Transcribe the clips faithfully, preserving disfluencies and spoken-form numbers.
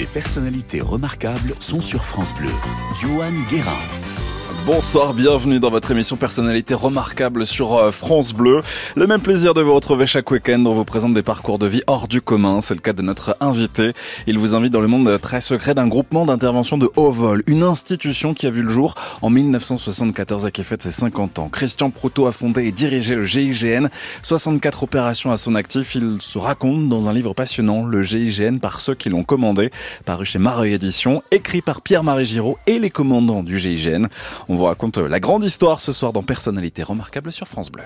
Les personnalités remarquables sont sur France Bleu. Johan Guérin. Bonsoir, bienvenue dans votre émission Personnalité remarquable sur France Bleu. Le même plaisir de vous retrouver chaque week-end. On vous présente des parcours de vie hors du commun. C'est le cas de notre invité. Il vous invite dans le monde très secret d'un groupement d'intervention de haut vol. Une institution qui a vu le jour en mille neuf cent soixante-quatorze et qui fête ses cinquante ans. Christian Prouteau a fondé et dirigé le G I G N. soixante-quatre opérations à son actif. Il se raconte dans un livre passionnant, le G I G N par ceux qui l'ont commandé, paru chez Mareuil Édition, écrit par Pierre-Marie Giraud et les commandants du G I G N. On vous raconte la grande histoire ce soir dans Personnalité remarquable sur France Bleu.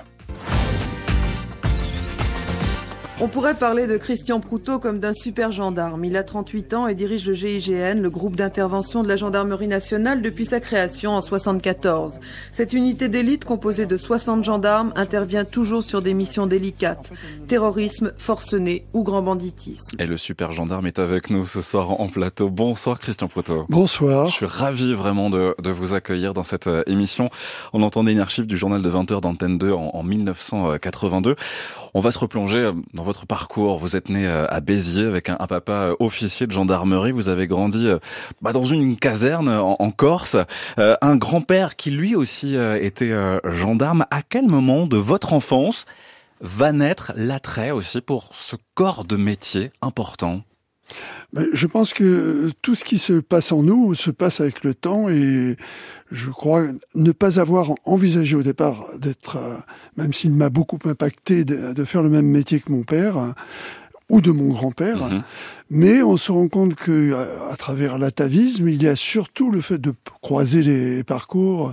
On pourrait parler de Christian Prouteau comme d'un super gendarme. Il a trente-huit ans et dirige le G I G N, le groupe d'intervention de la Gendarmerie Nationale, depuis sa création en soixante-quatorze. Cette unité d'élite composée de soixante gendarmes intervient toujours sur des missions délicates. Terrorisme, forcené ou grand banditisme. Et le super gendarme est avec nous ce soir en plateau. Bonsoir Christian Prouteau. Bonsoir. Je suis ravi vraiment de, de vous accueillir dans cette émission. On entendait une archive du journal de vingt heures d'Antenne deux en, en mille neuf cent quatre-vingt-deux. On va se replonger dans votre parcours. Vous êtes né à Béziers avec un, un papa officier de gendarmerie. Vous avez grandi bah, dans une caserne en, en Corse. Euh, un grand-père qui lui aussi euh, était euh, gendarme. À quel moment de votre enfance va naître l'attrait aussi pour ce corps de métier important ? Je pense que tout ce qui se passe en nous se passe avec le temps, et je crois ne pas avoir envisagé au départ d'être, même s'il m'a beaucoup impacté, de faire le même métier que mon père ou de mon grand-père. Mmh. Mais on se rend compte que, à travers l'atavisme, il y a surtout le fait de croiser les parcours.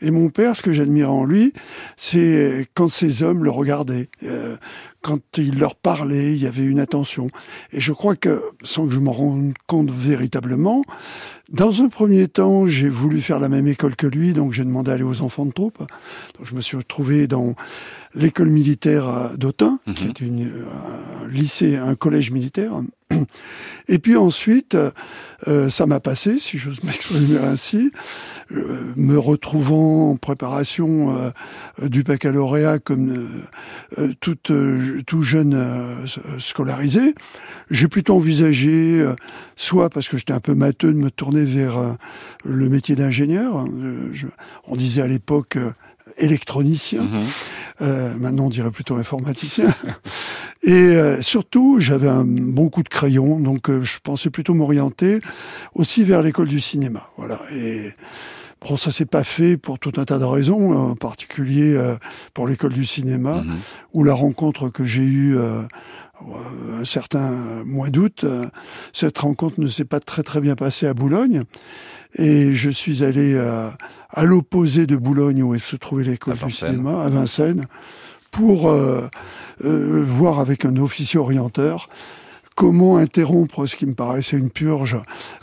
Et mon père, ce que j'admire en lui, c'est quand ces hommes le regardaient, euh, quand il leur parlait, il y avait une attention. Et je crois que, sans que je m'en rende compte véritablement, dans un premier temps, j'ai voulu faire la même école que lui, donc j'ai demandé à aller aux enfants de troupe. Donc je me suis retrouvé dans l'école militaire d'Autun, mmh. qui est une, un lycée, un collège militaire. Et puis ensuite, euh, ça m'a passé, si j'ose m'exprimer ainsi, euh, me retrouvant en préparation euh, du baccalauréat comme euh, tout, euh, tout jeune euh, scolarisé. J'ai plutôt envisagé, euh, soit parce que j'étais un peu matheux, de me tourner vers euh, le métier d'ingénieur. Euh, je, on disait à l'époque euh, électronicien. Mmh. Euh, maintenant, on dirait plutôt informaticien. Et euh, surtout, j'avais un bon coup de crayon, donc euh, je pensais plutôt m'orienter aussi vers l'école du cinéma. Voilà. Et bon, ça s'est pas fait pour tout un tas de raisons, en particulier euh, pour l'école du cinéma, mmh. où la rencontre que j'ai eue euh, un certain mois d'août, euh, cette rencontre ne s'est pas très très bien passée à Boulogne. Et je suis allé euh, à l'opposé de Boulogne, où se trouvait l'école du cinéma, à Vincennes, pour euh, euh, voir avec un officier orienteur comment interrompre ce qui me paraissait une purge,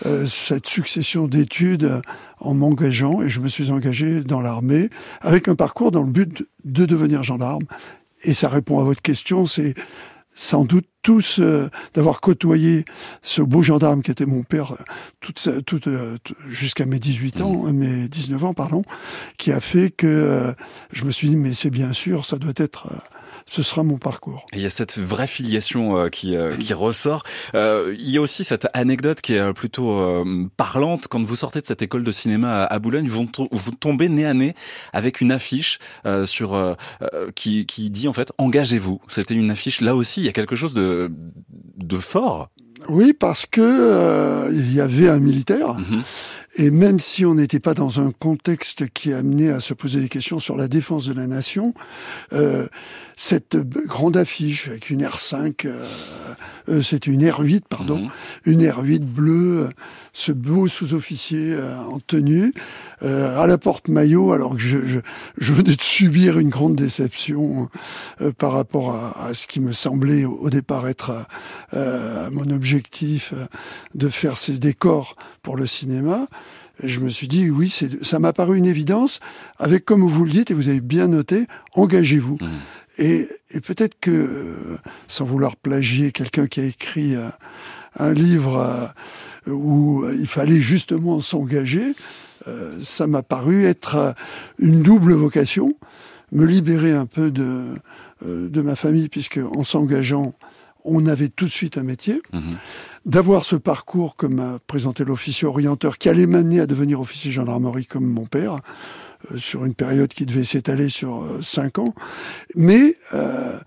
euh, cette succession d'études, en m'engageant. Et je me suis engagé dans l'armée, avec un parcours dans le but de devenir gendarme. Et ça répond à votre question, c'est sans doute tous euh, d'avoir côtoyé ce beau gendarme qui était mon père toute, toute, euh, jusqu'à mes dix-huit ans, mmh. mes dix-neuf ans, pardon, qui a fait que euh, je me suis dit, mais c'est bien sûr, ça doit être... Euh, ce sera mon parcours. Et il y a cette vraie filiation euh, qui, euh, qui ressort. Euh, il y a aussi cette anecdote qui est plutôt euh, parlante. Quand vous sortez de cette école de cinéma à, à Boulogne, vous, to- vous tombez nez à nez avec une affiche euh, sur euh, qui, qui dit en fait « Engagez-vous ». C'était une affiche, là aussi, il y a quelque chose de, de fort. Oui, parce que euh, il y avait un militaire. Mmh. Et même si on n'était pas dans un contexte qui amenait à se poser des questions sur la défense de la nation, euh, cette grande affiche avec une R cinq, euh, euh, c'était une R huit, pardon, mmh. une R huit bleue, euh, ce beau sous-officier euh, en tenue, euh, à la Porte Maillot, alors que je, je, je venais de subir une grande déception euh, par rapport à, à ce qui me semblait au départ être euh, mon objectif euh, de faire ces décors pour le cinéma. Je me suis dit, oui, c'est, ça m'a paru une évidence, avec, comme vous le dites, et vous avez bien noté, engagez-vous. Mmh. Et, et peut-être que, sans vouloir plagier quelqu'un qui a écrit euh, un livre euh, où il fallait justement s'engager, euh, ça m'a paru être euh, une double vocation, me libérer un peu de, euh, de ma famille, puisque en s'engageant, on avait tout de suite un métier. Mmh. D'avoir ce parcours que m'a présenté l'officier orienteur qui allait m'amener à devenir officier gendarmerie comme mon père, euh, sur une période qui devait s'étaler sur euh, cinq ans. Mais euh,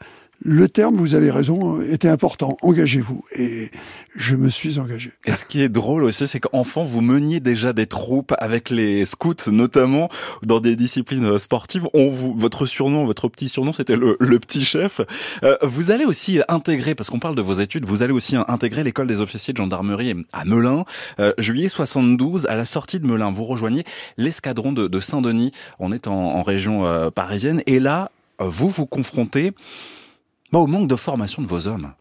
le terme, vous avez raison, était important. Engagez-vous. Et je me suis engagé. Et ce qui est drôle aussi, c'est qu'enfant, vous meniez déjà des troupes avec les scouts, notamment dans des disciplines sportives. On vous, votre surnom, votre petit surnom, c'était le, le petit chef. Euh, vous allez aussi intégrer, parce qu'on parle de vos études, vous allez aussi intégrer l'école des officiers de gendarmerie à Melun. Euh, juillet soixante-douze, à la sortie de Melun, vous rejoignez l'escadron de, de Saint-Denis. On est en, en région euh, parisienne. Et là, vous vous confrontez... Bah, au manque de formation de vos hommes.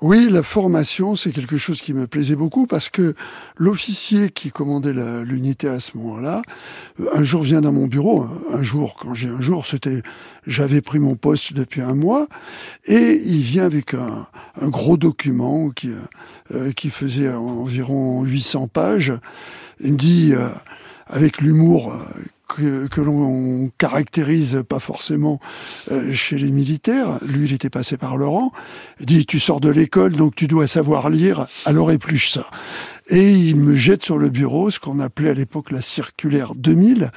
Oui, la formation, c'est quelque chose qui me plaisait beaucoup parce que l'officier qui commandait la, l'unité à ce moment-là, un jour vient dans mon bureau, un jour, quand j'ai un jour, c'était, j'avais pris mon poste depuis un mois, et il vient avec un, un gros document qui, euh, qui faisait environ huit cents pages. Il me dit, euh, avec l'humour euh, que, que l'on caractérise pas forcément euh, chez les militaires. Lui, il était passé par le rang. Il dit, tu sors de l'école, donc tu dois savoir lire, alors épluche ça. Et il me jette sur le bureau ce qu'on appelait à l'époque la circulaire deux mille,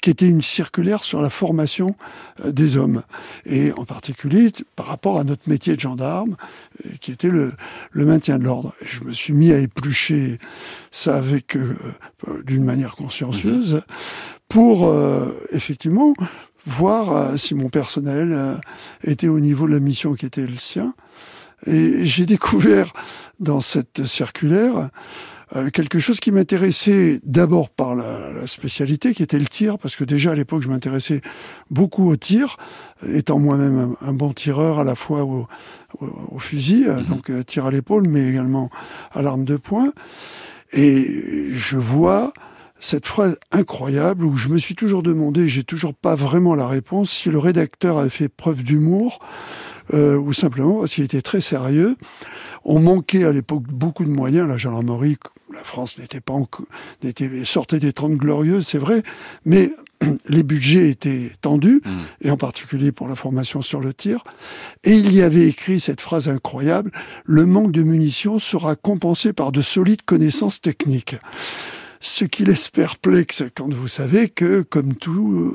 qui était une circulaire sur la formation euh, des hommes. Et en particulier, par rapport à notre métier de gendarme, euh, qui était le, le maintien de l'ordre. Et je me suis mis à éplucher ça avec, euh, d'une manière consciencieuse, mmh. pour euh, effectivement voir euh, si mon personnel euh, était au niveau de la mission qui était le sien. Et j'ai découvert dans cette circulaire euh, quelque chose qui m'intéressait d'abord par la, la spécialité, qui était le tir, parce que déjà à l'époque je m'intéressais beaucoup au tir, étant moi-même un, un bon tireur à la fois au, au, au fusil, euh, donc euh, tir à l'épaule, mais également à l'arme de poing. Et je vois... cette phrase incroyable où je me suis toujours demandé, j'ai toujours pas vraiment la réponse, si le rédacteur avait fait preuve d'humour euh, ou simplement s'il était très sérieux. On manquait à l'époque beaucoup de moyens, la gendarmerie, la France n'était pas en, n'était, sortait des trente glorieuses, c'est vrai, mais les budgets étaient tendus, mmh. et en particulier pour la formation sur le tir. Et il y avait écrit cette phrase incroyable, « Le manque de munitions sera compensé par de solides connaissances techniques ». Ce qui laisse perplexe quand vous savez que, comme tout,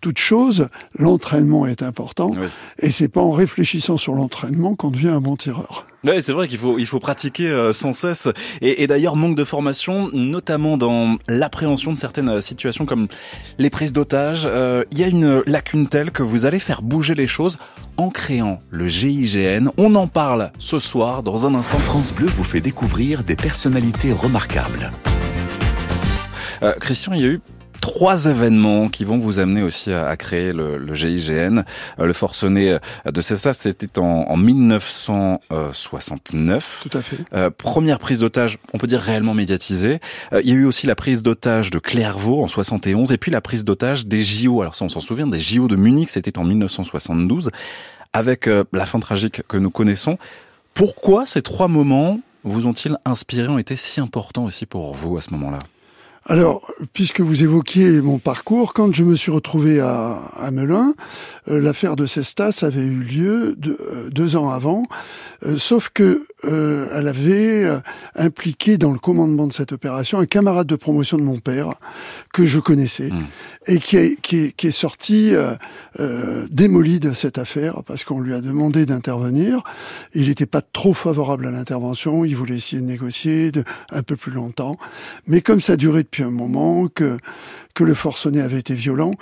toute chose, l'entraînement est important. Oui. Et c'est pas en réfléchissant sur l'entraînement qu'on devient un bon tireur. Ouais, c'est vrai qu'il faut, il faut pratiquer sans cesse. Et, et d'ailleurs, manque de formation, notamment dans l'appréhension de certaines situations comme les prises d'otages. Euh, il y a une lacune telle que vous allez faire bouger les choses en créant le G I G N. On en parle ce soir, dans un instant. France Bleu vous fait découvrir des personnalités remarquables. Euh, Christian, il y a eu trois événements qui vont vous amener aussi à, à créer le, le G I G N. Euh, le forcené de Cestas, c'était en, en mille neuf cent soixante-neuf. Tout à fait. Euh, première prise d'otage, on peut dire réellement médiatisée. Euh, il y a eu aussi la prise d'otage de Clairvaux en soixante et onze, et puis la prise d'otage des J O. Alors ça, on s'en souvient, des J O de Munich, c'était en mille neuf cent soixante-douze, avec euh, la fin tragique que nous connaissons. Pourquoi ces trois moments vous ont-ils inspiré, ont été si importants aussi pour vous à ce moment-là ? Alors, puisque vous évoquiez mon parcours, quand je me suis retrouvé à, à Melun, euh, l'affaire de Cestas avait eu lieu de, euh, deux ans avant, euh, sauf que euh, elle avait euh, impliqué dans le commandement de cette opération un camarade de promotion de mon père que je connaissais mmh. et qui est, qui est, qui est sorti euh, euh, démoli de cette affaire parce qu'on lui a demandé d'intervenir. Il n'était pas trop favorable à l'intervention, il voulait essayer de négocier de, un peu plus longtemps, mais comme ça durait depuis un moment, que, que le forcené avait été violent,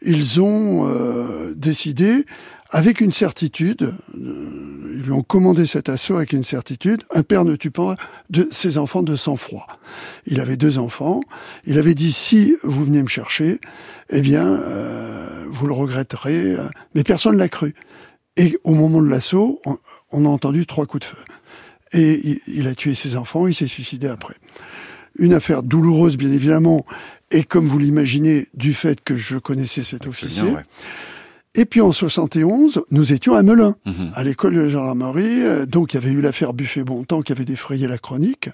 ils ont euh, décidé, avec une certitude, euh, ils lui ont commandé cet assaut avec une certitude, un père ne tue pas de ses enfants de sang-froid. Il avait deux enfants, il avait dit, si vous venez me chercher, eh bien, euh, vous le regretterez, euh, mais personne ne l'a cru. Et au moment de l'assaut, on, on a entendu trois coups de feu. Et il, il a tué ses enfants, il s'est suicidé après. Une affaire douloureuse, bien évidemment, et comme vous l'imaginez, du fait que je connaissais cet officier. Bien, ouais. Et puis en soixante et onze, nous étions à Melun, mmh. à l'école de la gendarmerie. Donc il y avait eu l'affaire Buffet-Bontemps qui avait défrayé la chronique.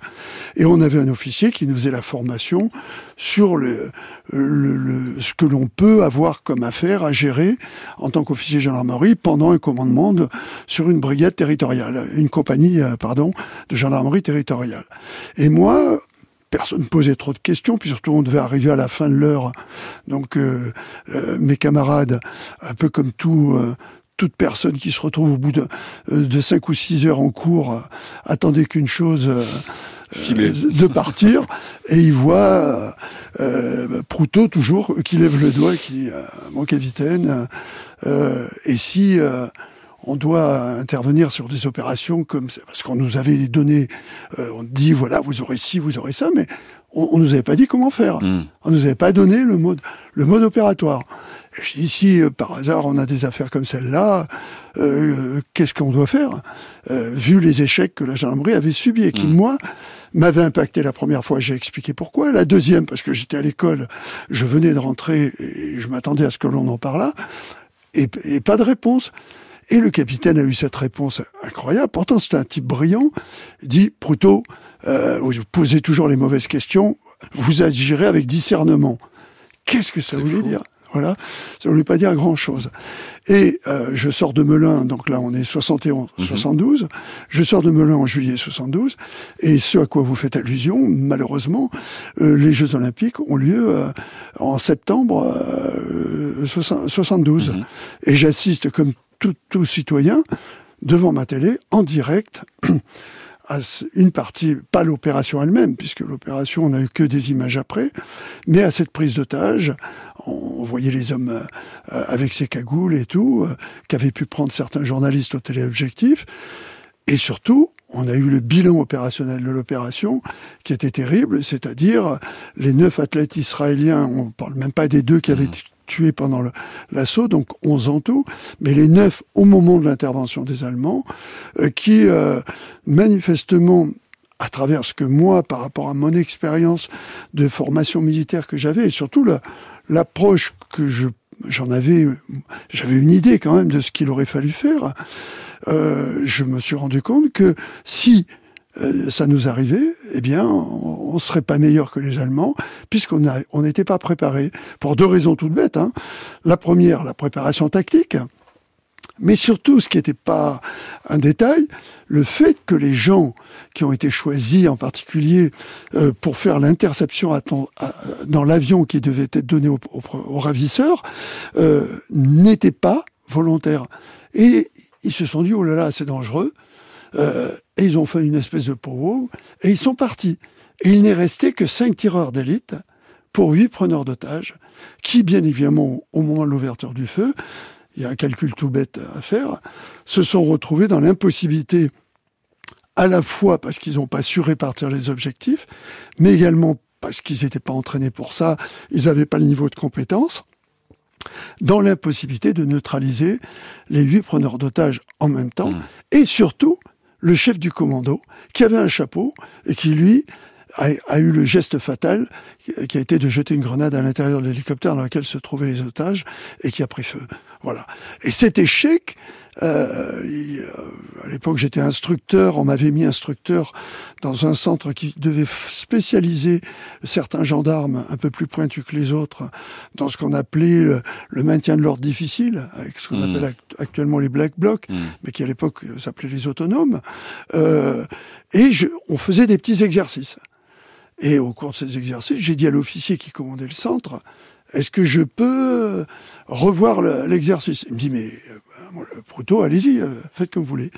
Et on avait un officier qui nous faisait la formation sur le, le, le, ce que l'on peut avoir comme affaire à gérer en tant qu'officier de gendarmerie pendant un commandement de, sur une brigade territoriale, une compagnie, pardon, de gendarmerie territoriale. Et moi... personne ne posait trop de questions, puis surtout on devait arriver à la fin de l'heure. Donc euh, euh, mes camarades, un peu comme tout, euh, toute personne qui se retrouve au bout de, de cinq ou six heures en cours, euh, attendait qu'une chose... Euh, Euh, de partir, et il voit euh, Prouteau toujours, qui lève le doigt, qui euh, mon capitaine, euh, et si... Euh, on doit intervenir sur des opérations comme ça, parce qu'on nous avait donné, euh, on dit voilà, vous aurez ci, vous aurez ça, mais on, on nous avait pas dit comment faire. Mmh. On nous avait pas donné le mode, le mode opératoire. Et je dis, si euh, par hasard on a des affaires comme celle-là, euh, qu'est-ce qu'on doit faire euh, vu les échecs que la gendarmerie avait subis et qui, mmh. moi, m'avait impacté la première fois, j'ai expliqué pourquoi. La deuxième, parce que j'étais à l'école, je venais de rentrer et je m'attendais à ce que l'on en parlât, et, et pas de réponse. Et le capitaine a eu cette réponse incroyable. Pourtant, c'était un type brillant. Il dit, Prouteau, euh, vous posez toujours les mauvaises questions, vous agirez avec discernement. Qu'est-ce que ça voulait dire ? Voilà. Ça voulait pas dire grand-chose. Et euh, je sors de Melun, donc là on est soixante et onze, mmh. soixante-douze. Je sors de Melun en juillet soixante-douze. Et ce à quoi vous faites allusion, malheureusement, euh, les Jeux Olympiques ont lieu euh, en septembre euh, soixante-douze. Mmh. Et j'assiste comme Tout, tout citoyen, devant ma télé, en direct, à une partie, pas l'opération elle-même, puisque l'opération, on n'a eu que des images après, mais à cette prise d'otage, on voyait les hommes avec ces cagoules et tout, qu'avaient pu prendre certains journalistes au téléobjectif, et surtout, on a eu le bilan opérationnel de l'opération qui était terrible, c'est-à-dire les neuf athlètes israéliens, on ne parle même pas des deux qui avaient tués pendant le, l'assaut, donc onze en tout, mais les neuf au moment de l'intervention des Allemands, euh, qui euh, manifestement, à travers ce que moi, par rapport à mon expérience de formation militaire que j'avais, et surtout la, l'approche que je, j'en avais, j'avais une idée quand même de ce qu'il aurait fallu faire, euh, je me suis rendu compte que si Euh, ça nous arrivait, eh bien, on ne serait pas meilleur que les Allemands, puisqu'on n'était pas préparé. Pour deux raisons toutes bêtes, hein. La première, la préparation tactique. Mais surtout, ce qui n'était pas un détail, le fait que les gens qui ont été choisis, en particulier euh, pour faire l'interception à ton, à, dans l'avion qui devait être donné aux au, au ravisseurs, euh, n'étaient pas volontaires. Et ils se sont dit, oh là là, c'est dangereux. Euh, et ils ont fait une espèce de pow-wow, et ils sont partis. Et il n'est resté que cinq tireurs d'élite pour huit preneurs d'otages, qui, bien évidemment, au moment de l'ouverture du feu, il y a un calcul tout bête à faire, se sont retrouvés dans l'impossibilité, à la fois parce qu'ils n'ont pas su répartir les objectifs, mais également parce qu'ils n'étaient pas entraînés pour ça, ils n'avaient pas le niveau de compétence, dans l'impossibilité de neutraliser les huit preneurs d'otages en même temps, mmh. et surtout... le chef du commando, qui avait un chapeau, et qui, lui, a, a eu le geste fatal, qui a été de jeter une grenade à l'intérieur de l'hélicoptère dans lequel se trouvaient les otages, et qui a pris feu. Voilà. Et cet échec, euh, il, euh, à l'époque j'étais instructeur, on m'avait mis instructeur dans un centre qui devait spécialiser certains gendarmes un peu plus pointus que les autres, dans ce qu'on appelait le, le maintien de l'ordre difficile, avec ce qu'on mmh. appelle act- actuellement les Black Blocs, mmh. mais qui à l'époque s'appelaient les autonomes, euh, et je, on faisait des petits exercices. Et au cours de ces exercices, j'ai dit à l'officier qui commandait le centre, est-ce que je peux revoir l'exercice ? Il me dit, mais euh, Prouteau, allez-y, euh, faites comme vous voulez.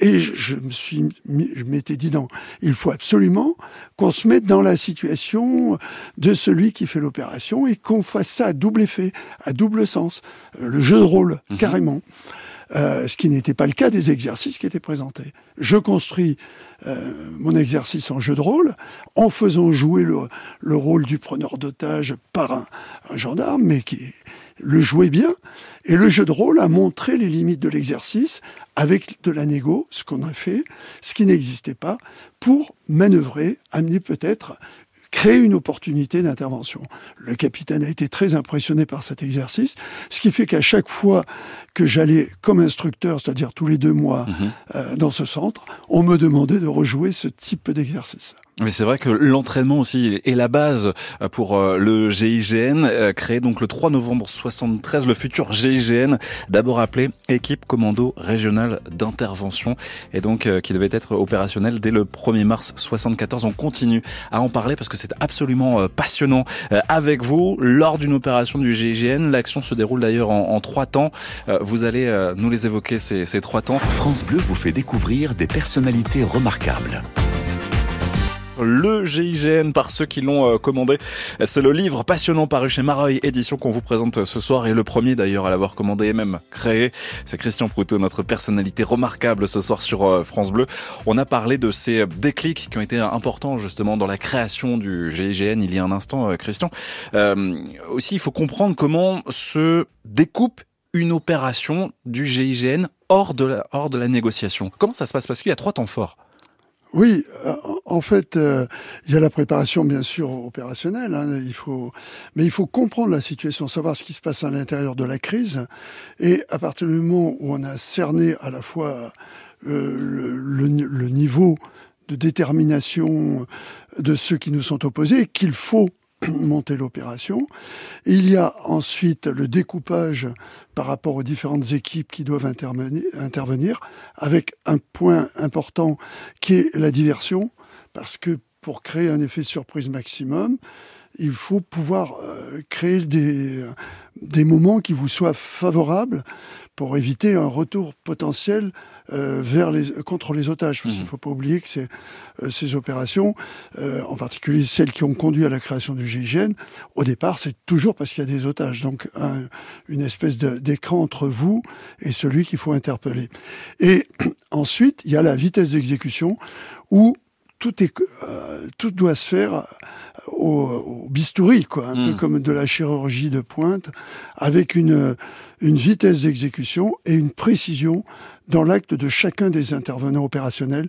Et je, je me suis, mis, je m'étais dit, non, il faut absolument qu'on se mette dans la situation de celui qui fait l'opération et qu'on fasse ça à double effet, à double sens, euh, le jeu de rôle, mmh. carrément. Euh, ce qui n'était pas le cas des exercices qui étaient présentés. Je construis euh, mon exercice en jeu de rôle, en faisant jouer le, le rôle du preneur d'otage par un, un gendarme, mais qui le jouait bien. Et le jeu de rôle a montré les limites de l'exercice, avec de la négo, ce qu'on a fait, ce qui n'existait pas, pour manœuvrer, amener peut-être créer une opportunité d'intervention. Le capitaine a été très impressionné par cet exercice, ce qui fait qu'à chaque fois que j'allais comme instructeur, c'est-à-dire tous les deux mois, mmh. euh, dans ce centre, on me demandait de rejouer ce type d'exercice. Mais c'est vrai que l'entraînement aussi est la base pour le G I G N, créé donc le trois novembre soixante-treize, le futur G I G N, d'abord appelé Équipe Commando Régionale d'Intervention, et donc qui devait être opérationnel dès le premier mars soixante-quatorze. On continue à en parler parce que c'est absolument passionnant avec vous. Lors d'une opération du G I G N, l'action se déroule d'ailleurs en, en trois temps. Vous allez nous les évoquer, ces, ces trois temps. France Bleu vous fait découvrir des personnalités remarquables. Le G I G N par ceux qui l'ont commandé. C'est le livre passionnant paru chez Maroy Édition qu'on vous présente ce soir, et le premier d'ailleurs à l'avoir commandé et même créé. C'est Christian Prouteau, notre personnalité remarquable ce soir sur France Bleu. On a parlé de ces déclics qui ont été importants justement dans la création du G I G N il y a un instant, Christian. Euh, aussi, il faut comprendre comment se découpe une opération du G I G N hors de la, hors de la négociation. Comment ça se passe? Parce qu'il y a trois temps forts. Oui, euh, en fait, euh, il y a la préparation, bien sûr, opérationnelle. Hein, il faut, mais il faut comprendre la situation, savoir ce qui se passe à l'intérieur de la crise. Et à partir du moment où on a cerné à la fois euh, le, le, le niveau de détermination de ceux qui nous sont opposés, qu'il faut monter l'opération. Il y a ensuite le découpage par rapport aux différentes équipes qui doivent intervenir, avec un point important qui est la diversion, parce que pour créer un effet surprise maximum, il faut pouvoir créer des, des moments qui vous soient favorables pour éviter un retour potentiel euh, vers les, contre les otages. Parce qu'il ne faut pas oublier que ces, euh, ces opérations, euh, en particulier celles qui ont conduit à la création du G I G N, au départ, c'est toujours parce qu'il y a des otages. Donc, un, une espèce de, d'écran entre vous et celui qu'il faut interpeller. Et ensuite, il y a la vitesse d'exécution où tout est, euh, tout doit se faire au, au bistouri, quoi, un mmh. peu comme de la chirurgie de pointe, avec une, une vitesse d'exécution et une précision dans l'acte de chacun des intervenants opérationnels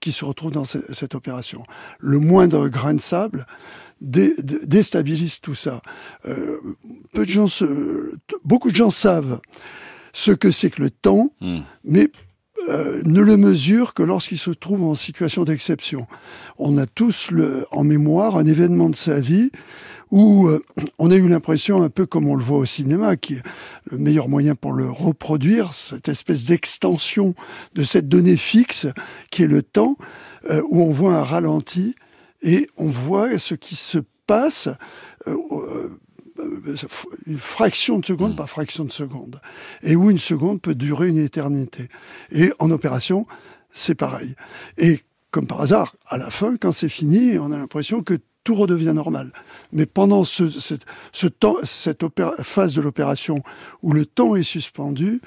qui se retrouvent dans ce, cette opération. Le moindre grain de sable dé, dé, déstabilise tout ça. Euh, peu de gens se, beaucoup de gens savent ce que c'est que le temps, mmh. mais Euh, ne le mesure que lorsqu'il se trouve en situation d'exception. On a tous le, en mémoire un événement de sa vie où euh, on a eu l'impression, un peu comme on le voit au cinéma, qui est le meilleur moyen pour le reproduire, cette espèce d'extension de cette donnée fixe qui est le temps, euh, où on voit un ralenti et on voit ce qui se passe euh, euh, une fraction de seconde par fraction de seconde, et où une seconde peut durer une éternité. Et en opération, c'est pareil. Et comme par hasard, à la fin, quand c'est fini, on a l'impression que tout redevient normal. Mais pendant ce, cette, ce temps, cette opéra- phase de l'opération où le temps est suspendu,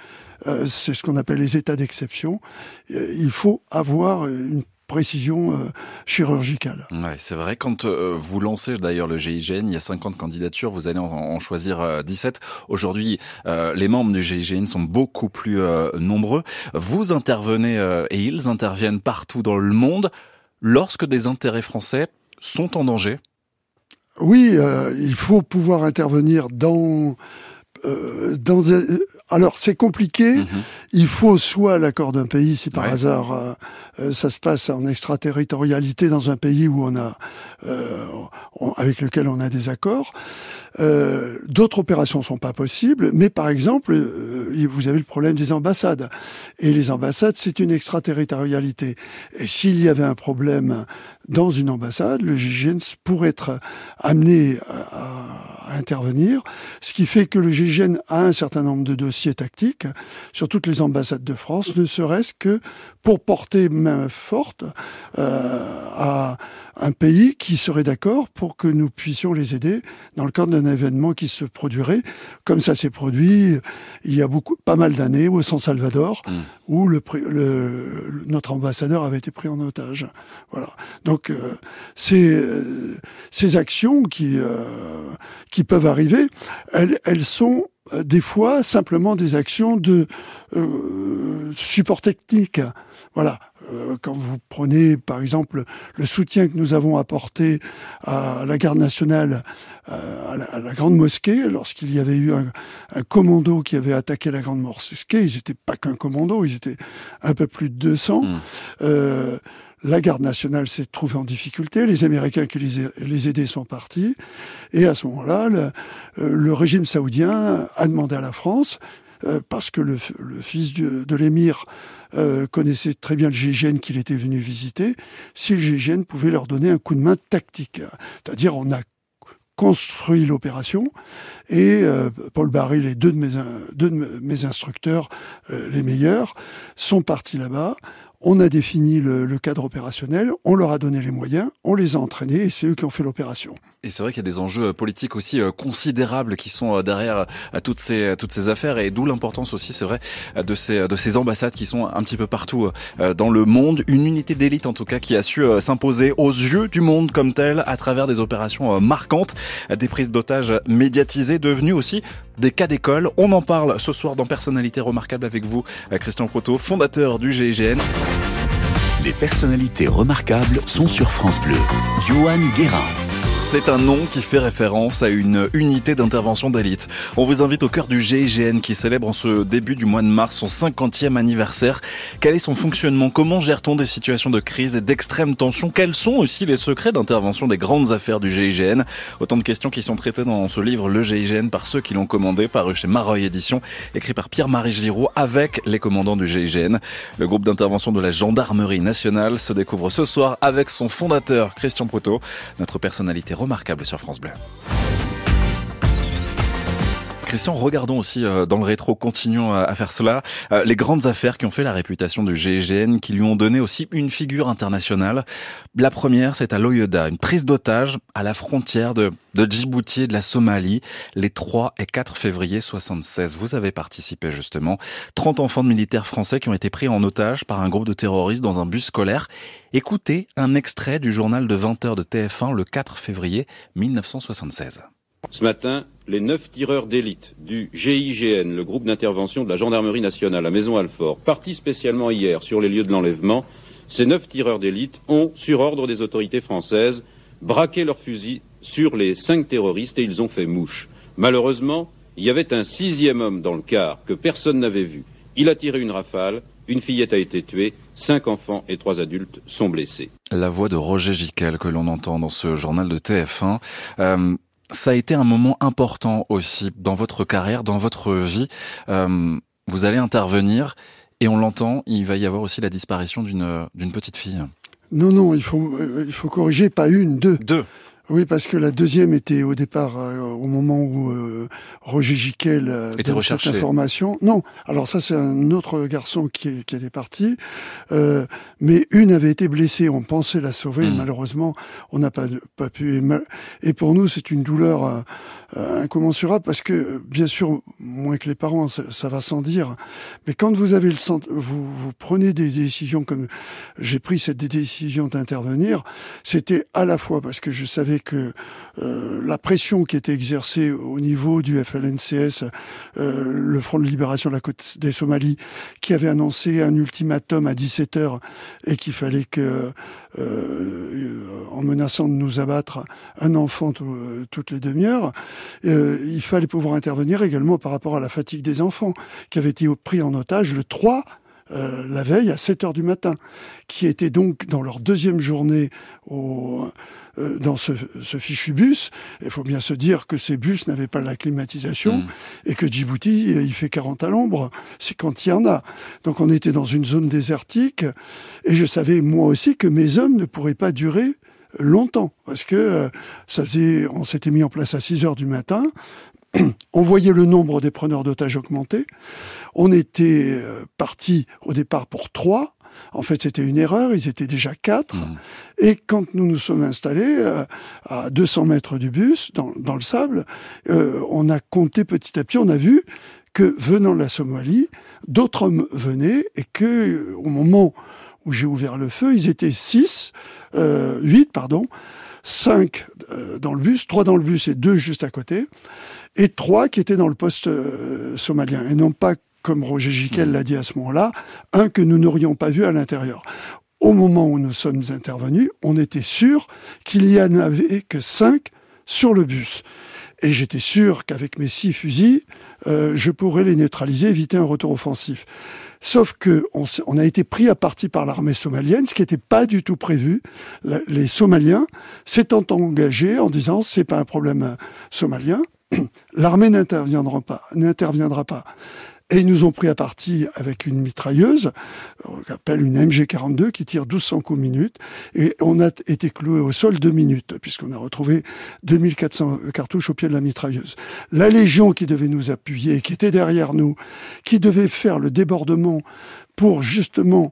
euh, c'est ce qu'on appelle les états d'exception, euh, il faut avoir une précision euh, chirurgicale. Ouais, c'est vrai. Quand euh, vous lancez d'ailleurs le G I G N, il y a cinquante candidatures, vous allez en, en choisir euh, dix-sept. Aujourd'hui, euh, les membres du G I G N sont beaucoup plus euh, nombreux. Vous intervenez, euh, et ils interviennent partout dans le monde, lorsque des intérêts français sont en danger. Oui, euh, il faut pouvoir intervenir dans... Euh, dans des... Alors, c'est compliqué. Mmh. Il faut soit l'accord d'un pays, si par ouais. hasard euh, ça se passe en extraterritorialité dans un pays où on a, euh, on, avec lequel on a des accords. Euh, d'autres opérations sont pas possibles, mais par exemple, euh, vous avez le problème des ambassades. Et les ambassades, c'est une extraterritorialité. Et s'il y avait un problème dans une ambassade, le G I G N pourrait être amené à, à intervenir, ce qui fait que le G I G N a un certain nombre de dossiers tactiques sur toutes les ambassades de France, ne serait-ce que pour porter main forte euh, à un pays qui serait d'accord pour que nous puissions les aider dans le cadre d'un événement qui se produirait, comme ça s'est produit il y a beaucoup, pas mal d'années, au San Salvador, mmh. où le, le, notre ambassadeur avait été pris en otage. Voilà. Donc, euh, ces, euh, ces actions qui, euh, qui peuvent arriver, elles, elles sont euh, des fois simplement des actions de euh, support technique. Voilà. Euh, quand vous prenez, par exemple, le soutien que nous avons apporté à la garde nationale, euh, à, la, à la Grande Mosquée, lorsqu'il y avait eu un, un commando qui avait attaqué la Grande Mosquée, ils n'étaient pas qu'un commando, ils étaient un peu plus de deux cents. Mmh. Euh, La garde nationale s'est trouvée en difficulté, les Américains qui les, les aidaient sont partis, et à ce moment-là, le, le régime saoudien a demandé à la France, euh, parce que le, le fils du, de l'émir euh, connaissait très bien le G I G N qu'il était venu visiter, si le G I G N pouvait leur donner un coup de main tactique. C'est-à-dire, on a construit l'opération, et euh, Paul Barry, les deux de mes, deux de mes instructeurs, euh, les meilleurs, sont partis là-bas. On a défini le, le cadre opérationnel, on leur a donné les moyens, on les a entraînés et c'est eux qui ont fait l'opération. Et c'est vrai qu'il y a des enjeux politiques aussi considérables qui sont derrière toutes ces, toutes ces affaires et d'où l'importance aussi, c'est vrai, de ces, de ces ambassades qui sont un petit peu partout dans le monde. Une unité d'élite en tout cas qui a su s'imposer aux yeux du monde comme tel à travers des opérations marquantes, des prises d'otages médiatisées devenues aussi des cas d'école. On en parle ce soir dans Personnalités remarquables avec vous, Christian Prouteau, fondateur du G I G N. Les personnalités remarquables sont sur France Bleu. Johan Guérin. C'est un nom qui fait référence à une unité d'intervention d'élite. On vous invite au cœur du G I G N qui célèbre en ce début du mois de mars son cinquantième anniversaire. Quel est son fonctionnement? Comment gère-t-on des situations de crise et d'extrême tension? Quels sont aussi les secrets d'intervention des grandes affaires du G I G N? Autant de questions qui sont traitées dans ce livre Le G I G N par ceux qui l'ont commandé, paru chez Maroy Édition, écrit par Pierre-Marie Giraud avec les commandants du G I G N. Le groupe d'intervention de la Gendarmerie Nationale se découvre ce soir avec son fondateur Christian Prouteau, notre personnalité remarquable sur France Bleu. Christian, regardons aussi dans le rétro, continuons à faire cela, les grandes affaires qui ont fait la réputation du G I G N, qui lui ont donné aussi une figure internationale. La première, c'est à Loyada, une prise d'otage à la frontière de, de Djibouti et de la Somalie, les trois et quatre février soixante-seize. Vous avez participé justement, trente enfants de militaires français qui ont été pris en otage par un groupe de terroristes dans un bus scolaire. Écoutez un extrait du journal de vingt heures de T F un le quatre février mille neuf cent soixante-seize. Ce matin, les neuf tireurs d'élite du G I G N, le groupe d'intervention de la Gendarmerie Nationale à Maison-Alfort, partis spécialement hier sur les lieux de l'enlèvement, ces neuf tireurs d'élite ont, sur ordre des autorités françaises, braqué leurs fusils sur les cinq terroristes et ils ont fait mouche. Malheureusement, il y avait un sixième homme dans le car que personne n'avait vu. Il a tiré une rafale, une fillette a été tuée, cinq enfants et trois adultes sont blessés. La voix de Roger Gicquel que l'on entend dans ce journal de T F un... Euh... Ça a été un moment important aussi dans votre carrière, dans votre vie. Euh, vous allez intervenir et on l'entend, il va y avoir aussi la disparition d'une d'une petite fille. Non, non, il faut, il faut corriger, pas une, deux. Deux. Oui, parce que la deuxième était au départ, euh, au moment où euh, Roger Gicquel euh, était recherché. Cette information. Non, alors ça c'est un autre garçon qui, est, qui était parti, euh, mais une avait été blessée, on pensait la sauver, mmh. malheureusement on n'a pas, pas pu, et, mal... et pour nous c'est une douleur euh, incommensurable, parce que bien sûr, moins que les parents, ça, ça va sans dire, mais quand vous avez le sent... vous, vous prenez des décisions comme j'ai pris cette décision d'intervenir, c'était à la fois parce que je savais que euh, la pression qui était exercée au niveau du F L N C S, euh, le Front de Libération de la Côte des Somalies, qui avait annoncé un ultimatum à dix-sept heures et qu'il fallait que, euh, en menaçant de nous abattre un enfant tout, toutes les demi-heures, euh, il fallait pouvoir intervenir également par rapport à la fatigue des enfants qui avaient été pris en otage le trois Euh, la veille à sept heures du matin, qui étaient donc dans leur deuxième journée au, euh, dans ce, ce fichu bus. Il faut bien se dire que ces bus n'avaient pas la climatisation mmh. et que Djibouti, il fait quarante à l'ombre, c'est quand il y en a. Donc on était dans une zone désertique et je savais moi aussi que mes hommes ne pourraient pas durer longtemps parce que euh, ça faisait, on s'était mis en place à six heures du matin. On voyait le nombre des preneurs d'otages augmenter. On était partis au départ pour trois. En fait, c'était une erreur. Ils étaient déjà quatre. Mmh. Et quand nous nous sommes installés euh, à deux cents mètres du bus, dans, dans le sable, euh, on a compté petit à petit. On a vu que venant de la Somalie, d'autres hommes venaient et que au moment où j'ai ouvert le feu, ils étaient six, euh, huit, pardon, cinq euh, dans le bus, trois dans le bus et deux juste à côté. Et trois qui étaient dans le poste euh, somalien. Et non pas comme Roger Giquel l'a dit à ce moment-là, un que nous n'aurions pas vu à l'intérieur. Au moment où nous sommes intervenus, on était sûr qu'il n'y en avait que cinq sur le bus. Et j'étais sûr qu'avec mes six fusils, euh, je pourrais les neutraliser, éviter un retour offensif. Sauf que on, on a été pris à partie par l'armée somalienne, ce qui n'était pas du tout prévu. La, les Somaliens s'étant engagés en disant « c'est pas un problème somalien, l'armée n'interviendra pas, n'interviendra pas ». Et ils nous ont pris à partie avec une mitrailleuse, on appelle une M G quarante-deux, qui tire douze cents coups minute. Et on a été cloué au sol deux minutes, puisqu'on a retrouvé deux mille quatre cents cartouches au pied de la mitrailleuse. La Légion qui devait nous appuyer, qui était derrière nous, qui devait faire le débordement pour justement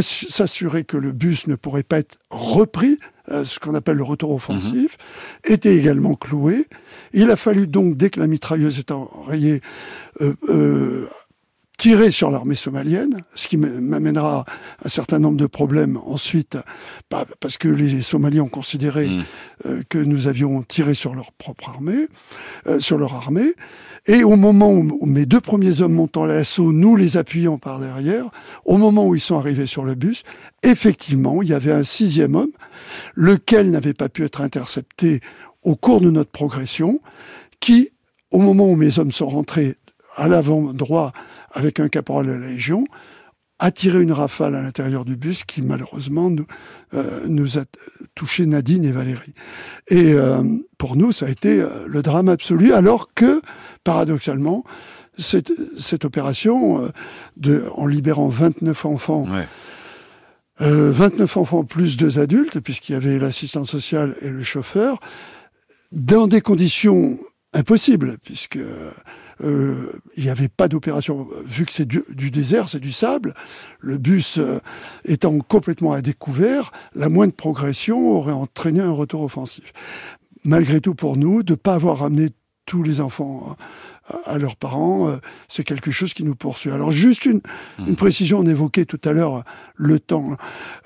s'assurer que le bus ne pourrait pas être repris, ce qu'on appelle le retour offensif, mmh. était également cloué. Il a fallu donc, dès que la mitrailleuse est enrayée, euh, euh, tirer sur l'armée somalienne, ce qui m'amènera un certain nombre de problèmes ensuite, bah, parce que les Somaliens ont considéré mmh. euh, que nous avions tiré sur leur propre armée, euh, sur leur armée. Et au moment où mes deux premiers hommes montant l'assaut, nous les appuyons par derrière, au moment où ils sont arrivés sur le bus, effectivement, il y avait un sixième homme, lequel n'avait pas pu être intercepté au cours de notre progression, qui, au moment où mes hommes sont rentrés à l'avant droit avec un caporal de la Légion, a tiré une rafale à l'intérieur du bus qui, malheureusement, nous, euh, nous a touché Nadine et Valérie. Et euh, pour nous, ça a été euh, le drame absolu, alors que, paradoxalement, cette, cette opération, euh, de, en libérant vingt-neuf enfants, ouais. euh, vingt-neuf enfants plus deux adultes, puisqu'il y avait l'assistante sociale et le chauffeur, dans des conditions impossibles, puisque... Euh, Euh, il n'y avait pas d'opération, vu que c'est du, du désert, c'est du sable, le bus euh, étant complètement à découvert, la moindre progression aurait entraîné un retour offensif. Malgré tout pour nous, de ne pas avoir ramené tous les enfants à, à leurs parents, euh, c'est quelque chose qui nous poursuit. Alors juste une, mmh. une précision, on évoquait tout à l'heure le temps.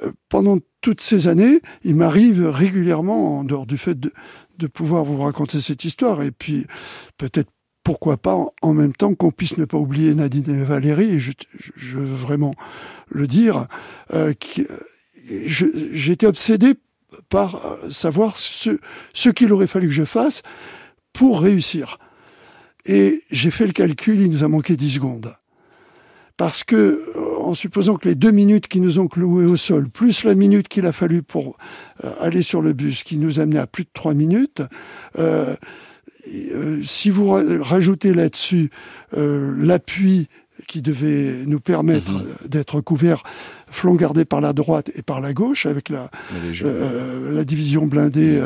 Euh, pendant toutes ces années, il m'arrive régulièrement, en dehors du fait de, de pouvoir vous raconter cette histoire, et puis peut-être pourquoi pas, en même temps, qu'on puisse ne pas oublier Nadine et Valérie, et je, je, je veux vraiment le dire, euh, j'étais obsédé par savoir ce, ce qu'il aurait fallu que je fasse pour réussir. Et j'ai fait le calcul, il nous a manqué dix secondes. Parce que, en supposant que les deux minutes qui nous ont cloués au sol, plus la minute qu'il a fallu pour euh, aller sur le bus, qui nous amenait à plus de trois minutes... Euh, si vous rajoutez là-dessus euh, l'appui qui devait nous permettre mmh. d'être couverts, flanqués par la droite et par la gauche, avec la, la, Légion. Euh, la division blindée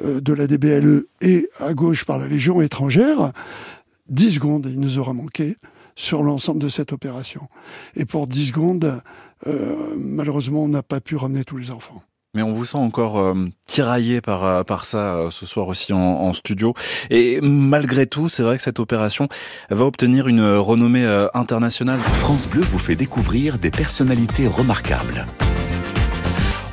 euh, de la D B L E et à gauche par la Légion étrangère, dix secondes, il nous aura manqué sur l'ensemble de cette opération. Et pour dix secondes, euh, malheureusement, on n'a pas pu ramener tous les enfants. Mais on vous sent encore euh, tiraillé par par ça euh, ce soir aussi en, en studio. Et malgré tout, c'est vrai que cette opération va obtenir une renommée euh, internationale. France Bleu vous fait découvrir des personnalités remarquables.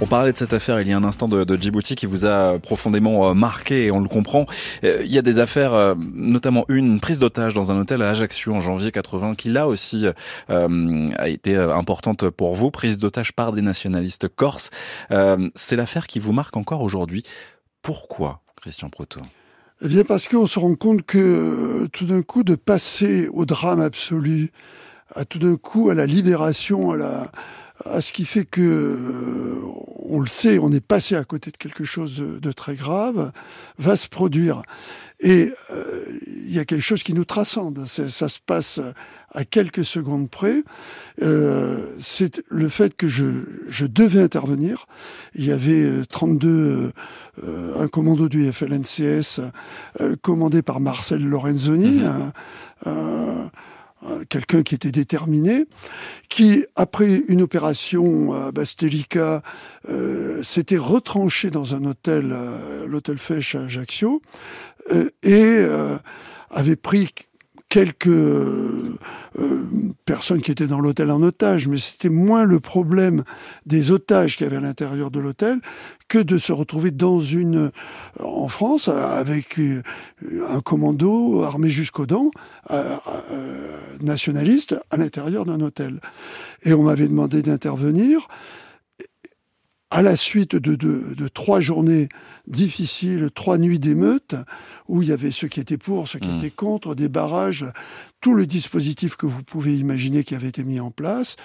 On parlait de cette affaire il y a un instant de, de Djibouti qui vous a profondément marqué, et on le comprend. Il y a des affaires, notamment une, une prise d'otage dans un hôtel à Ajaccio en janvier quatre-vingt, qui là aussi euh, a été importante pour vous, prise d'otage par des nationalistes corses. Euh, c'est l'affaire qui vous marque encore aujourd'hui. Pourquoi, Christian Prouteau ? Eh bien parce qu'on se rend compte que tout d'un coup, de passer au drame absolu, à tout d'un coup à la libération, à la... à ce qui fait que, euh, on le sait, on est passé à côté de quelque chose de, de très grave, va se produire. Et il euh, y a quelque chose qui nous transcende. Ça se passe à quelques secondes près. Euh, c'est le fait que je, je devais intervenir. Il y avait trente-deux, euh, un commando du F L N C S, euh, commandé par Marcel Lorenzoni, mmh. hein, euh, quelqu'un qui était déterminé, qui, après une opération à Bastelica, euh, s'était retranché dans un hôtel, euh, l'hôtel Fèche à Ajaccio, euh, et euh, avait pris quelques euh, personnes qui étaient dans l'hôtel en otage, mais c'était moins le problème des otages qu'il y avait à l'intérieur de l'hôtel que de se retrouver dans une, en France avec un commando armé jusqu'aux dents, euh, euh, nationaliste, à l'intérieur d'un hôtel. Et on m'avait demandé d'intervenir. À la suite de, de, de trois journées difficiles, trois nuits d'émeutes, où il y avait ceux qui étaient pour, ceux qui mmh. étaient contre, des barrages, tout le dispositif que vous pouvez imaginer qui avait été mis en place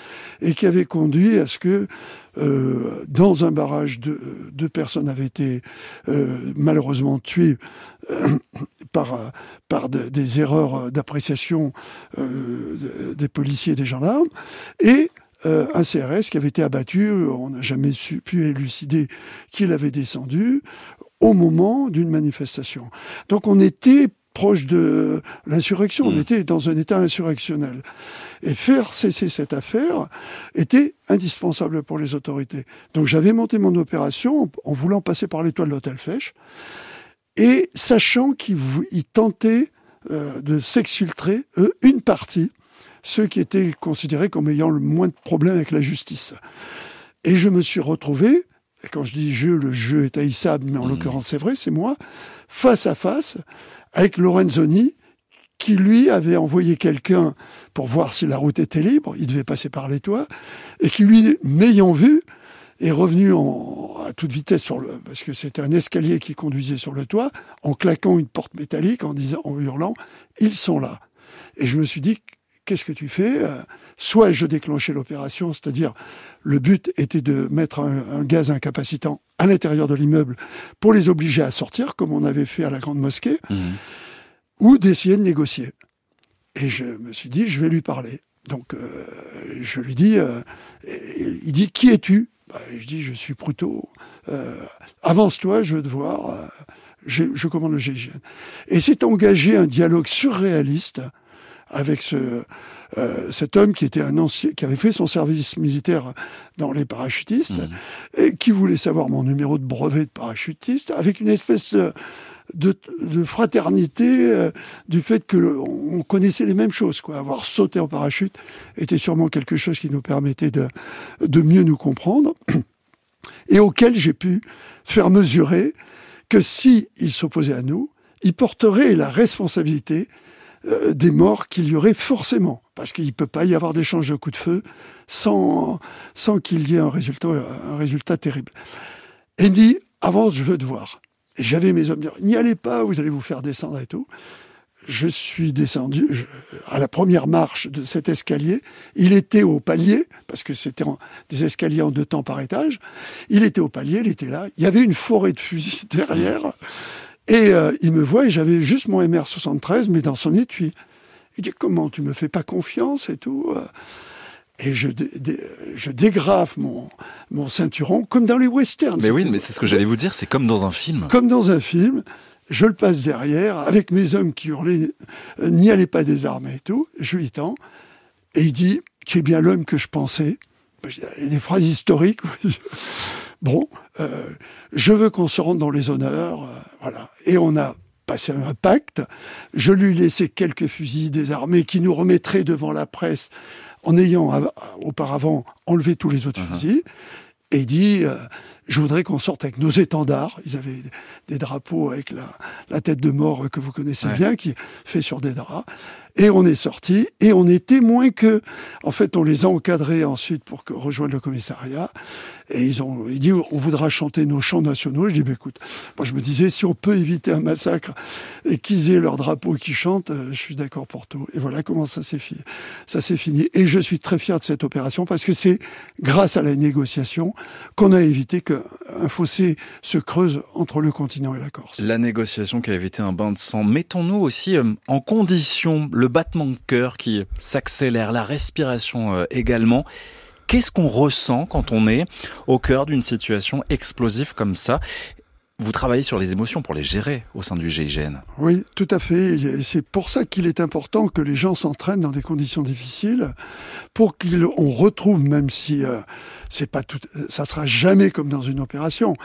et qui avait conduit à ce que, euh, dans un barrage, deux, deux personnes avaient été euh, malheureusement tuées euh, par, par de, des erreurs d'appréciation euh, des policiers et des gendarmes, et Euh, un C R S qui avait été abattu, on n'a jamais su, pu élucider qui l'avait descendu, au moment d'une manifestation. Donc on était proche de l'insurrection, on était dans un état insurrectionnel. Et faire cesser cette affaire était indispensable pour les autorités. Donc j'avais monté mon opération en voulant passer par l'étoile de l'hôtel Fèche, et sachant qu'ils tentaient euh, de s'exfiltrer, eux, une partie, ceux qui étaient considérés comme ayant le moins de problèmes avec la justice. Et je me suis retrouvé, et quand je dis « je », le jeu est haïssable, mais en mmh. l'occurrence c'est vrai, c'est moi, face à face avec Lorenzoni, qui lui avait envoyé quelqu'un pour voir si la route était libre, il devait passer par les toits, et qui lui, m'ayant vu, est revenu en, à toute vitesse sur le, parce que c'était un escalier qui conduisait sur le toit, en claquant une porte métallique, en disant, en hurlant « ils sont là ». Et je me suis dit, qu'est-ce que tu fais ? Soit je déclenchais l'opération, c'est-à-dire le but était de mettre un, un gaz incapacitant à l'intérieur de l'immeuble pour les obliger à sortir, comme on avait fait à la Grande Mosquée, mmh. ou d'essayer de négocier. Et je me suis dit, je vais lui parler. Donc euh, je lui dis, euh, il dit, qui es-tu ? Bah, je dis, je suis Prouteau. Euh, avance-toi, je veux te voir. Euh, je, je commande le G I G N. Et s'est engagé un dialogue surréaliste avec ce, euh, cet homme qui était un ancien, qui avait fait son service militaire dans les parachutistes, mmh. et qui voulait savoir mon numéro de brevet de parachutiste, avec une espèce de, de fraternité euh, du fait que le, on connaissait les mêmes choses, quoi. Avoir sauté en parachute était sûrement quelque chose qui nous permettait de, de mieux nous comprendre, et auquel j'ai pu faire mesurer que si il s'opposait à nous, il porterait la responsabilité des morts qu'il y aurait forcément, parce qu'il ne peut pas y avoir d'échange de coups de feu sans, sans qu'il y ait un résultat, un résultat terrible. Et il me dit, avance, je veux te voir. Et j'avais mes hommes dire, n'y allez pas, vous allez vous faire descendre et tout. Je suis descendu je, à la première marche de cet escalier. Il était au palier, parce que c'était en, des escaliers en deux temps par étage. Il était au palier, il était là. Il y avait une forêt de fusils derrière. Et euh, il me voit, et j'avais juste mon M R soixante-treize, mais dans son étui. Il dit, comment, tu me fais pas confiance et tout. Et je, dé dé je dégrafe mon, mon ceinturon, comme dans les westerns. Mais oui, mais c'est ce que j'allais vous dire, c'est comme dans un film. Comme dans un film, je le passe derrière, avec mes hommes qui hurlaient, euh, n'y allez pas désarmés et tout, je lui tends, et il dit, tu es bien l'homme que je pensais. Il y a des phrases historiques. Bon, euh, je veux qu'on se rende dans les honneurs, euh, voilà. Et on a passé un pacte. Je lui laissais quelques fusils désarmés qui nous remettraient devant la presse en ayant a, auparavant enlevé tous les autres uh-huh. fusils. Et dit, euh, je voudrais qu'on sorte avec nos étendards. Ils avaient des drapeaux avec la, la tête de mort que vous connaissez ouais. bien, qui est fait sur des draps. Et on est sortis, et on était moins que... En fait, on les a encadrés ensuite pour que, rejoindre le commissariat. Et ils ont ils dit, on voudra chanter nos chants nationaux. Je dis, bah, écoute, moi je me disais, si on peut éviter un massacre et qu'ils aient leur drapeau qui chante, euh, je suis d'accord pour tout. Et voilà comment ça s'est fini. Ça s'est fini. Et je suis très fier de cette opération, parce que c'est grâce à la négociation qu'on a évité qu'un fossé se creuse entre le continent et la Corse. La négociation qui a évité un bain de sang. Mettons-nous aussi euh, en condition, le battement de cœur qui s'accélère, la respiration euh, également. Qu'est-ce qu'on ressent quand on est au cœur d'une situation explosive comme ça ? Vous travaillez sur les émotions pour les gérer au sein du G I G N. Oui, tout à fait. C'est pour ça qu'il est important que les gens s'entraînent dans des conditions difficiles, pour qu'on retrouve, même si euh, c'est pas tout, ça sera jamais comme dans une opération,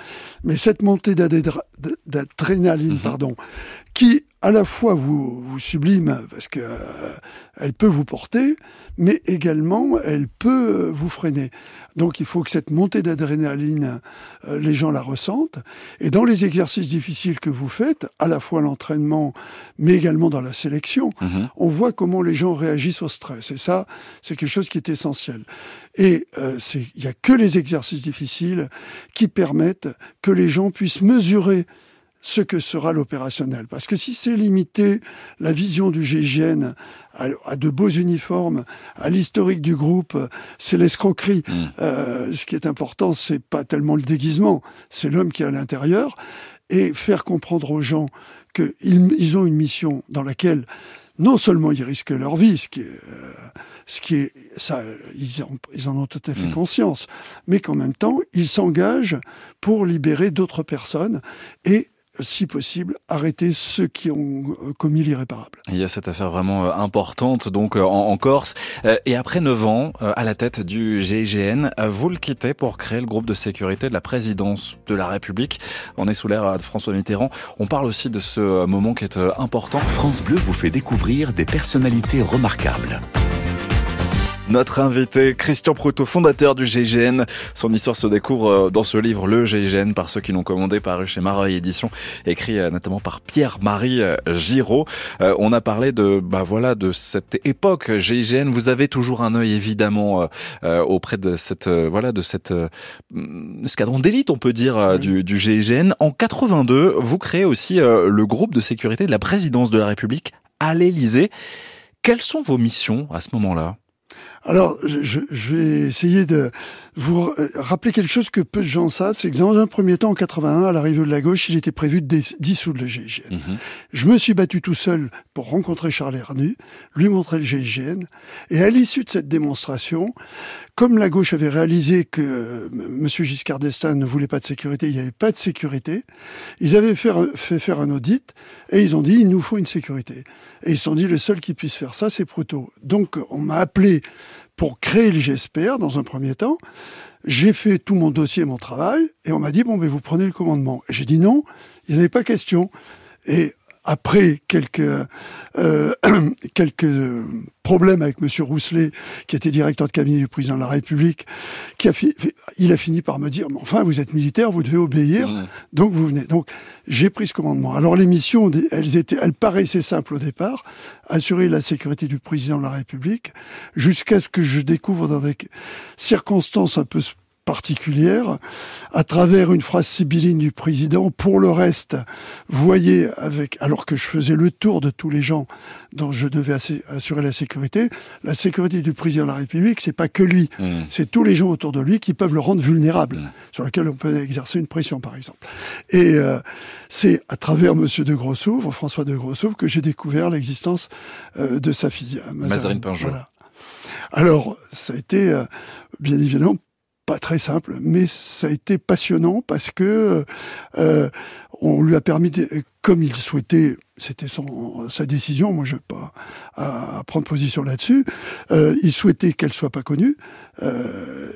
mais cette montée d'adrénaline, mm-hmm. pardon, qui à la fois vous, vous sublime, parce que euh, elle peut vous porter, mais également elle peut vous freiner. Donc il faut que cette montée d'adrénaline, euh, les gens la ressentent. Et dans les exercices difficiles que vous faites, à la fois l'entraînement, mais également dans la sélection, mmh. on voit comment les gens réagissent au stress. Et ça, c'est quelque chose qui est essentiel. Et euh, c'est, il n'y a que les exercices difficiles qui permettent que les gens puissent mesurer ce que sera l'opérationnel. Parce que si c'est limité, la vision du G I G N à, à de beaux uniformes, à l'historique du groupe, c'est l'escroquerie. Mmh. Euh, ce qui est important, c'est pas tellement le déguisement, c'est l'homme qui est à l'intérieur. Et faire comprendre aux gens qu'ils ils ont une mission dans laquelle non seulement ils risquent leur vie, ce qui est, euh, ce qui est ça, ils, ont, ils en ont tout à fait mmh. conscience, mais qu'en même temps, ils s'engagent pour libérer d'autres personnes et si possible, arrêter ceux qui ont commis l'irréparable. Il y a cette affaire vraiment importante donc en, en Corse. Et après neuf ans, à la tête du G I G N, vous le quittez pour créer le groupe de sécurité de la présidence de la République. On est sous l'ère de François Mitterrand. On parle aussi de ce moment qui est important. France Bleu vous fait découvrir des personnalités remarquables. Notre invité, Christian Prouteau, fondateur du G I G N. Son histoire se découvre dans ce livre, Le G I G N, par ceux qui l'ont commandé, paru chez Maroy Éditions, écrit notamment par Pierre-Marie Giraud. Euh, on a parlé de, bah voilà, de cette époque G I G N. Vous avez toujours un œil, évidemment, euh, auprès de cette, euh, voilà, de cette euh, escadron d'élite, on peut dire, euh, du, du G I G N. En quatre-vingt-deux, vous créez aussi euh, le groupe de sécurité de la présidence de la République à l'Élysée. Quelles sont vos missions à ce moment-là ? Alors, je, je vais essayer de vous rappeler quelque chose que peu de gens savent, c'est que dans un premier temps, en quatre-vingt-un, à l'arrivée de la gauche, il était prévu de dissoudre le G I G N. Mmh. Je me suis battu tout seul pour rencontrer Charles Hernu, lui montrer le G I G N, et à l'issue de cette démonstration, comme la gauche avait réalisé que M. Giscard d'Estaing ne voulait pas de sécurité, il n'y avait pas de sécurité, ils avaient fait, fait faire un audit, et ils ont dit, il nous faut une sécurité. Et ils se sont dit, le seul qui puisse faire ça, c'est Prouteau. Donc, on m'a appelé pour créer le G S P R dans un premier temps. J'ai fait tout mon dossier, mon travail, et on m'a dit, bon, ben, vous prenez le commandement. Et j'ai dit non, il n'y en avait pas question. Et après quelques, euh, quelques problèmes avec M. Rousselet, qui était directeur de cabinet du président de la République, qui a fi- il a fini par me dire, mais enfin, vous êtes militaire, vous devez obéir, mmh. donc vous venez. Donc, j'ai pris ce commandement. Alors, les missions, elles étaient, elles paraissaient simples au départ, assurer la sécurité du président de la République, jusqu'à ce que je découvre dans des circonstances un peu particulière, à travers une phrase sibylline du président, pour le reste, voyez avec, alors que je faisais le tour de tous les gens dont je devais assurer la sécurité, la sécurité du président de la République, c'est pas que lui, mmh. c'est tous les gens autour de lui qui peuvent le rendre vulnérable, mmh. sur lequel on peut exercer une pression, par exemple. Et euh, c'est à travers monsieur de Grossouvre, François de Grossouvre, que j'ai découvert l'existence euh, de sa fille, Mazarine Pinjot. Voilà. Alors, ça a été, euh, bien évidemment, pas très simple, mais ça a été passionnant parce que euh, on lui a permis, de, comme il souhaitait, c'était son sa décision, moi je n'ai pas à, à prendre position là-dessus, euh, il souhaitait qu'elle soit pas connue, euh,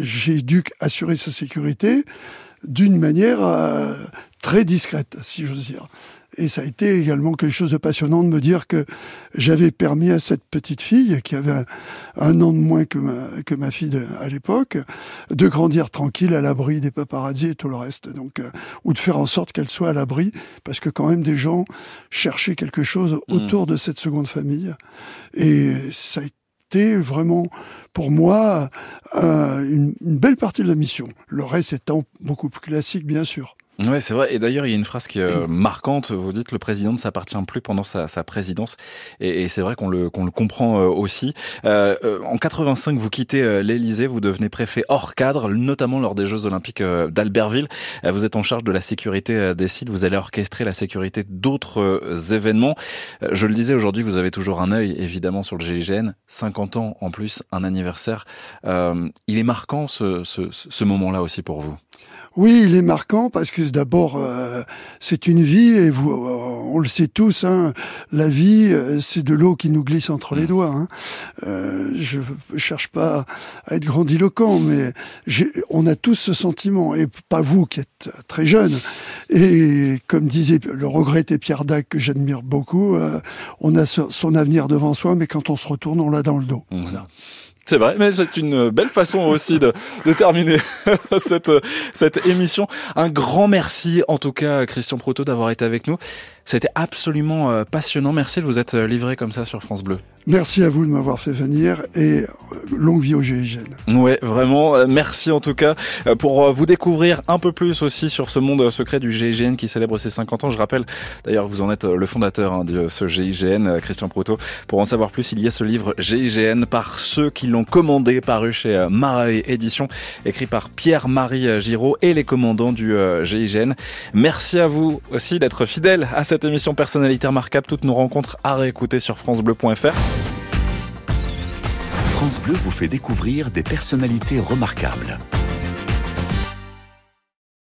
j'ai dû assurer sa sécurité d'une manière euh, très discrète, si j'ose dire. Et ça a été également quelque chose de passionnant de me dire que j'avais permis à cette petite fille, qui avait un, un an de moins que ma, que ma fille de, à l'époque, de grandir tranquille à l'abri des paparazzis et tout le reste. Donc, euh, ou de faire en sorte qu'elle soit à l'abri, parce que quand même des gens cherchaient quelque chose autour mmh. de cette seconde famille. Et ça a été C'était vraiment, pour moi, euh, une, une belle partie de la mission. Le reste étant beaucoup plus classique, bien sûr. Ouais, c'est vrai. Et d'ailleurs, il y a une phrase qui est marquante. Vous dites, le président ne s'appartient plus pendant sa, sa présidence. Et, et c'est vrai qu'on le, qu'on le comprend aussi. Euh, en quatre-vingt-cinq, vous quittez l'Élysée. Vous devenez préfet hors cadre, notamment lors des Jeux Olympiques d'Albertville. Vous êtes en charge de la sécurité des sites. Vous allez orchestrer la sécurité d'autres événements. Je le disais, aujourd'hui, vous avez toujours un œil, évidemment, sur le G I G N. cinquante ans, en plus, un anniversaire. Euh, il est marquant, ce, ce, ce moment-là aussi, pour vous. Oui, il est marquant parce que d'abord, euh, c'est une vie, et vous, on le sait tous, hein, la vie, c'est de l'eau qui nous glisse entre les doigts. Hein. Euh, je cherche pas à être grandiloquent, mais j'ai, on a tous ce sentiment, et pas vous qui êtes très jeune. Et comme disait le regretté Pierre Dac, que j'admire beaucoup, euh, on a son avenir devant soi, mais quand on se retourne, on l'a dans le dos. Mmh. Voilà. C'est vrai, mais c'est une belle façon aussi de, de terminer cette, cette émission. Un grand merci, en tout cas, Christian Prouteau, d'avoir été avec nous. C'était absolument passionnant. Merci de vous être livré comme ça sur France Bleu. Merci à vous de m'avoir fait venir et longue vie au G I G N. Ouais, vraiment. Merci en tout cas pour vous découvrir un peu plus aussi sur ce monde secret du G I G N qui célèbre ses cinquante ans. Je rappelle, d'ailleurs, vous en êtes le fondateur hein, de ce G I G N, Christian Prouteau. Pour en savoir plus, il y a ce livre G I G N par ceux qui l'ont commandé, paru chez Maroy Édition, écrit par Pierre-Marie Giraud et les commandants du G I G N. Merci à vous aussi d'être fidèles à cette Cette émission Personnalité Remarquable, toutes nos rencontres à réécouter sur francebleu point f r. France Bleu vous fait découvrir des personnalités remarquables.